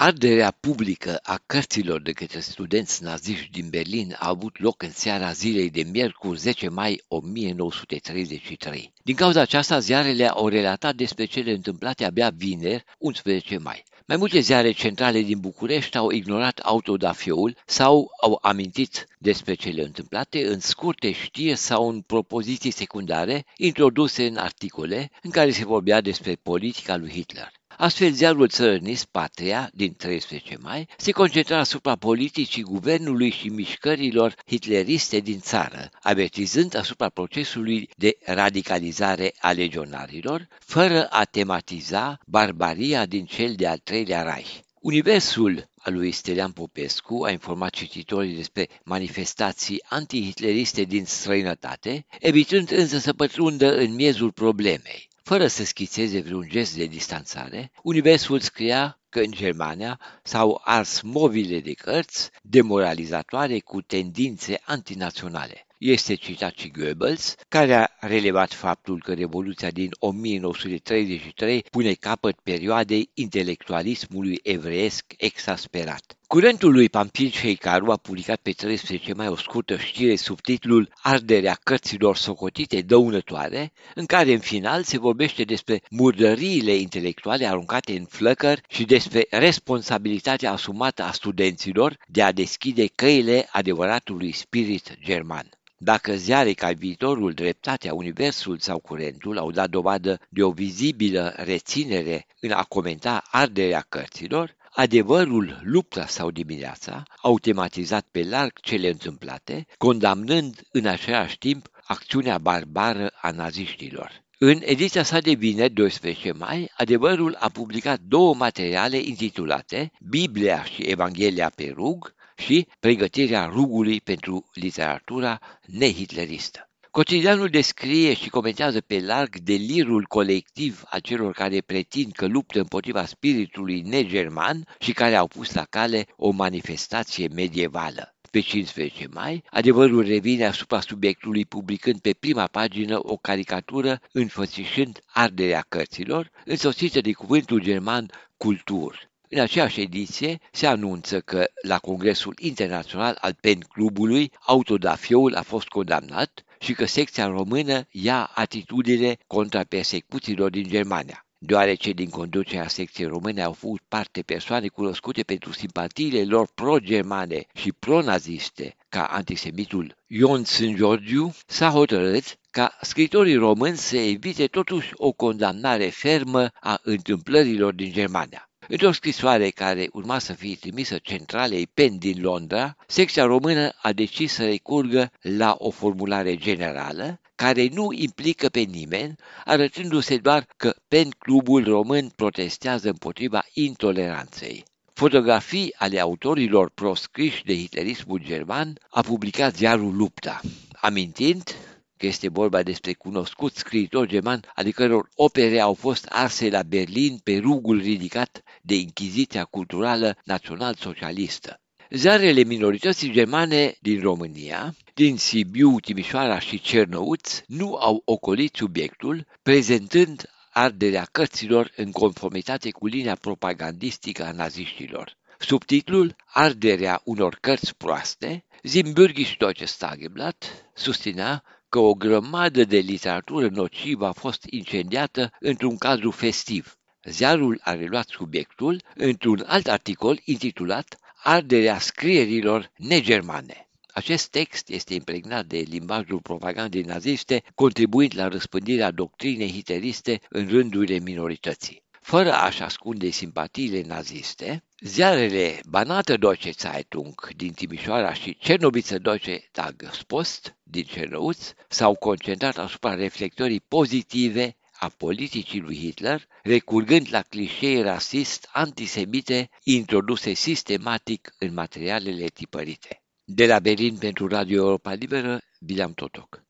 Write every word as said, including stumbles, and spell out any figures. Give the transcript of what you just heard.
Arderea publică a cărților de către studenți naziști din Berlin a avut loc în seara zilei de miercuri zece mai o mie nouă sute treizeci și trei. Din cauza aceasta, ziarele au relatat despre cele întâmplate abia vineri, unsprezece mai. Mai multe ziare centrale din București au ignorat Autodafeul sau au amintit despre cele întâmplate în scurte știri sau în propoziții secundare introduse în articole în care se vorbea despre politica lui Hitler. Astfel, ziarul țărănist Patria, din treisprezece mai, se concentra asupra politicii guvernului și mișcărilor hitleriste din țară, avertizând asupra procesului de radicalizare a legionarilor, fără a tematiza barbaria din cel de-al treilea Reich. Universul al lui Stelian Popescu a informat cititorii despre manifestații antihitleriste din străinătate, evitând însă să pătrundă în miezul problemei. Fără să schițeze vreun gest de distanțare, Universul scria că în Germania s-au ars movile de cărți demoralizatoare cu tendințe antinaționale. Este citat și Goebbels, care a relevat faptul că Revoluția din o mie nouă sute treizeci și trei pune capăt perioadei intelectualismului evreiesc exasperat. Curentul lui Pampir Sheikaru a publicat pe treisprezece mai o scurtă știre sub titlul Arderea cărților socotite dăunătoare, în care în final se vorbește despre murdăriile intelectuale aruncate în flăcări și despre responsabilitatea asumată a studenților de a deschide căile adevăratului spirit german. Dacă ziare ca Viitorul, Dreptatea, Universul sau Curentul au dat dovadă de o vizibilă reținere în a comenta arderea cărților, Adevărul, Lupta sau Dimineața au tematizat pe larg cele întâmplate, condamnând în același timp acțiunea barbară a naziștilor. În ediția sa de vineri, doisprezece mai, Adevărul a publicat două materiale intitulate Biblia și Evanghelia pe rug și Pregătirea rugului pentru literatura nehitleristă. Cotidianul descrie și comentează pe larg delirul colectiv a celor care pretind că luptă împotriva spiritului negerman și care au pus la cale o manifestație medievală. Pe cincisprezece mai, Adevărul revine asupra subiectului publicând pe prima pagină o caricatură înfățișând arderea cărților, însoțită de cuvântul german cultur. În aceeași ediție se anunță că la Congresul Internațional al Pen Clubului Autodafeul a fost condamnat și că secția română ia atitudine contra persecuțiilor din Germania. Deoarece din conducerea secției române au făcut parte persoane cunoscute pentru simpatiile lor pro-germane și pro-naziste, ca antisemitul Ion Sângeorgiu, s-a hotărât ca scriitorii români să evite totuși o condamnare fermă a întâmplărilor din Germania. Într-o scrisoare care urma să fie trimisă centralei P E N din Londra, secția română a decis să recurgă la o formulare generală care nu implică pe nimeni, arătându-se doar că P E N Clubul Român protestează împotriva intoleranței. Fotografii ale autorilor proscriși de hitlerismul german a publicat ziarul Lupta, amintind că este vorba despre cunoscuți scriitori germani, ale căror opere au fost arse la Berlin pe rugul ridicat de Inchiziția Culturală Național-Socialistă. Ziarele minorității germane din România, din Sibiu, Timișoara și Cernăuți, nu au ocolit subiectul, prezentând arderea cărților în conformitate cu linia propagandistică a naziștilor. Subtitlul Arderea unor cărți proaste, Zimburghiștoche Stageblatt susținea că o grămadă de literatură nocivă a fost incendiată într-un cadru festiv. Ziarul a reluat subiectul într-un alt articol intitulat Arderea scrierilor negermane. Acest text este impregnat de limbajul propagandei naziste, contribuind la răspândirea doctrinei hitleriste în rândurile minorității. Fără a-și ascunde simpatiile naziste, ziarele Banater Deutsche Zeitung din Timișoara și Cernowitzer Deutsche Tagespost din Cernăuți s-au concentrat asupra reflectării pozitive a politicii lui Hitler, recurgând la clișee rasist antisemite introduse sistematic în materialele tipărite. De la Berlin pentru Radio Europa Liberă, William Totok.